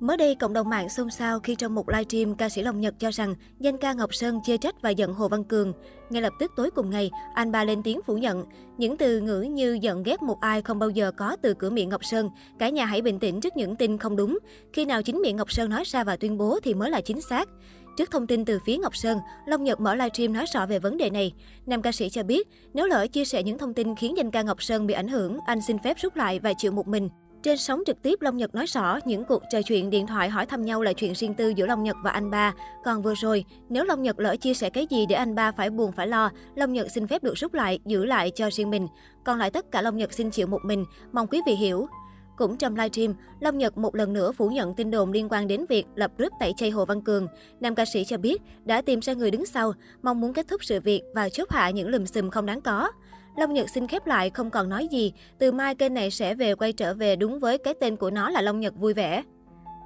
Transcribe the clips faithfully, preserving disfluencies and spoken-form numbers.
Mới đây, cộng đồng mạng xôn xao khi trong một livestream, ca sĩ Long Nhật cho rằng danh ca Ngọc Sơn chê trách và giận Hồ Văn Cường. Ngay lập tức tối cùng ngày, anh ba lên tiếng phủ nhận. Những từ ngữ như giận ghét một ai không bao giờ có từ cửa miệng Ngọc Sơn. Cả nhà hãy bình tĩnh trước những tin không đúng. Khi nào chính miệng Ngọc Sơn nói ra và tuyên bố thì mới là chính xác. Trước thông tin từ phía Ngọc Sơn, Long Nhật mở livestream nói rõ về vấn đề này. Nam ca sĩ cho biết, nếu lỡ chia sẻ những thông tin khiến danh ca Ngọc Sơn bị ảnh hưởng, anh xin phép rút lại và chịu một mình. Trên sóng trực tiếp, Long Nhật nói rõ những cuộc trò chuyện điện thoại hỏi thăm nhau là chuyện riêng tư giữa Long Nhật và anh ba. Còn vừa rồi, nếu Long Nhật lỡ chia sẻ cái gì để anh ba phải buồn phải lo, Long Nhật xin phép được rút lại, giữ lại cho riêng mình. Còn lại tất cả Long Nhật xin chịu một mình, mong quý vị hiểu. Cũng trong livestream, Long Nhật một lần nữa phủ nhận tin đồn liên quan đến việc lập group tẩy chay Hồ Văn Cường. Nam ca sĩ cho biết đã tìm ra người đứng sau, mong muốn kết thúc sự việc và chốt hạ những lùm xùm không đáng có. Long Nhật xin khép lại, không còn nói gì. Từ mai kênh này sẽ về quay trở về đúng với cái tên của nó là Long Nhật vui vẻ.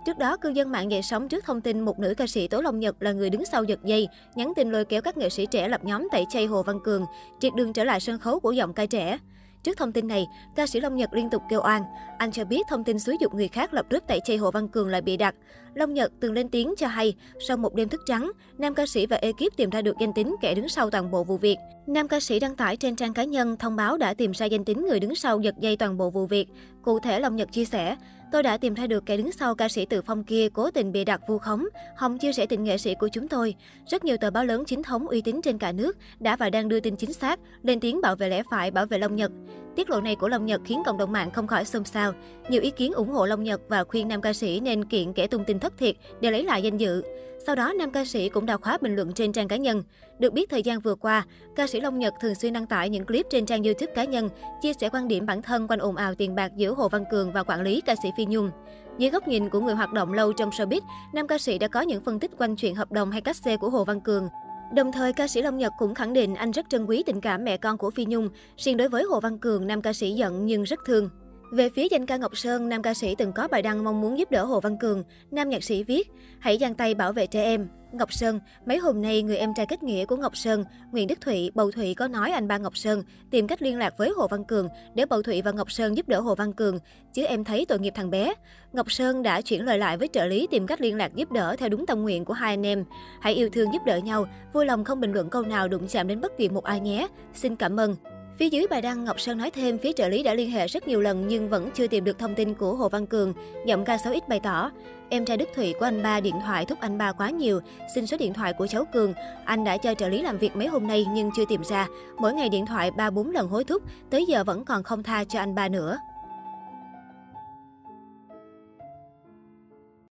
Trước đó, cư dân mạng dậy sóng trước thông tin một nữ ca sĩ tố Long Nhật là người đứng sau giật dây, nhắn tin lôi kéo các nghệ sĩ trẻ lập nhóm tẩy chay Hồ Văn Cường, triệt đường trở lại sân khấu của giọng ca trẻ. Trước thông tin này, ca sĩ Long Nhật liên tục kêu oan. Anh cho biết thông tin xúi dục người khác lập group tẩy chay Hồ Văn Cường lại bị đặt. Long Nhật từng lên tiếng cho hay, sau một đêm thức trắng, nam ca sĩ và ekip tìm ra được danh tính kẻ đứng sau toàn bộ vụ việc. Nam ca sĩ đăng tải trên trang cá nhân thông báo đã tìm ra danh tính người đứng sau giật dây toàn bộ vụ việc. Cụ thể, Long Nhật chia sẻ, tôi đã tìm ra được kẻ đứng sau ca sĩ Từ Phong kia cố tình bịa đặt vu khống, hòng chia sẻ tình nghệ sĩ của chúng tôi. Rất nhiều tờ báo lớn chính thống uy tín trên cả nước đã và đang đưa tin chính xác, lên tiếng bảo vệ lẽ phải, bảo vệ Long Nhật. Tiết lộ này của Long Nhật khiến cộng đồng mạng không khỏi xôn xao. Nhiều ý kiến ủng hộ Long Nhật và khuyên nam ca sĩ nên kiện kẻ tung tin thất thiệt để lấy lại danh dự. Sau đó, nam ca sĩ cũng đào khóa bình luận trên trang cá nhân. Được biết, thời gian vừa qua, ca sĩ Long Nhật thường xuyên đăng tải những clip trên trang YouTube cá nhân, chia sẻ quan điểm bản thân quanh ồn ào tiền bạc giữa Hồ Văn Cường và quản lý ca sĩ Phi Nhung. Dưới góc nhìn của người hoạt động lâu trong showbiz, nam ca sĩ đã có những phân tích quanh chuyện hợp đồng hay cách xê của Hồ Văn Cường. Đồng thời, ca sĩ Long Nhật cũng khẳng định anh rất trân quý tình cảm mẹ con của Phi Nhung. Riêng đối với Hồ Văn Cường, nam ca sĩ giận nhưng rất thương. Về phía danh ca Ngọc Sơn, nam ca sĩ từng có bài đăng mong muốn giúp đỡ Hồ Văn Cường. Nam nhạc sĩ viết, hãy dang tay bảo vệ trẻ em. Ngọc Sơn, mấy hôm nay người em trai kết nghĩa của Ngọc Sơn, Nguyễn Đức Thụy, Bầu Thụy có nói anh ba Ngọc Sơn tìm cách liên lạc với Hồ Văn Cường để Bầu Thụy và Ngọc Sơn giúp đỡ Hồ Văn Cường, chứ em thấy tội nghiệp thằng bé. Ngọc Sơn đã chuyển lời lại với trợ lý tìm cách liên lạc giúp đỡ theo đúng tâm nguyện của hai anh em. Hãy yêu thương giúp đỡ nhau, vui lòng không bình luận câu nào đụng chạm đến bất kỳ một ai nhé. Xin cảm ơn. Phía dưới bài đăng, Ngọc Sơn nói thêm phía trợ lý đã liên hệ rất nhiều lần nhưng vẫn chưa tìm được thông tin của Hồ Văn Cường. Giọng ca sáu ích bày tỏ, em trai Đức Thụy của anh ba điện thoại thúc anh ba quá nhiều, xin số điện thoại của cháu Cường. Anh đã cho trợ lý làm việc mấy hôm nay nhưng chưa tìm ra, mỗi ngày điện thoại ba bốn lần hối thúc, tới giờ vẫn còn không tha cho anh ba nữa.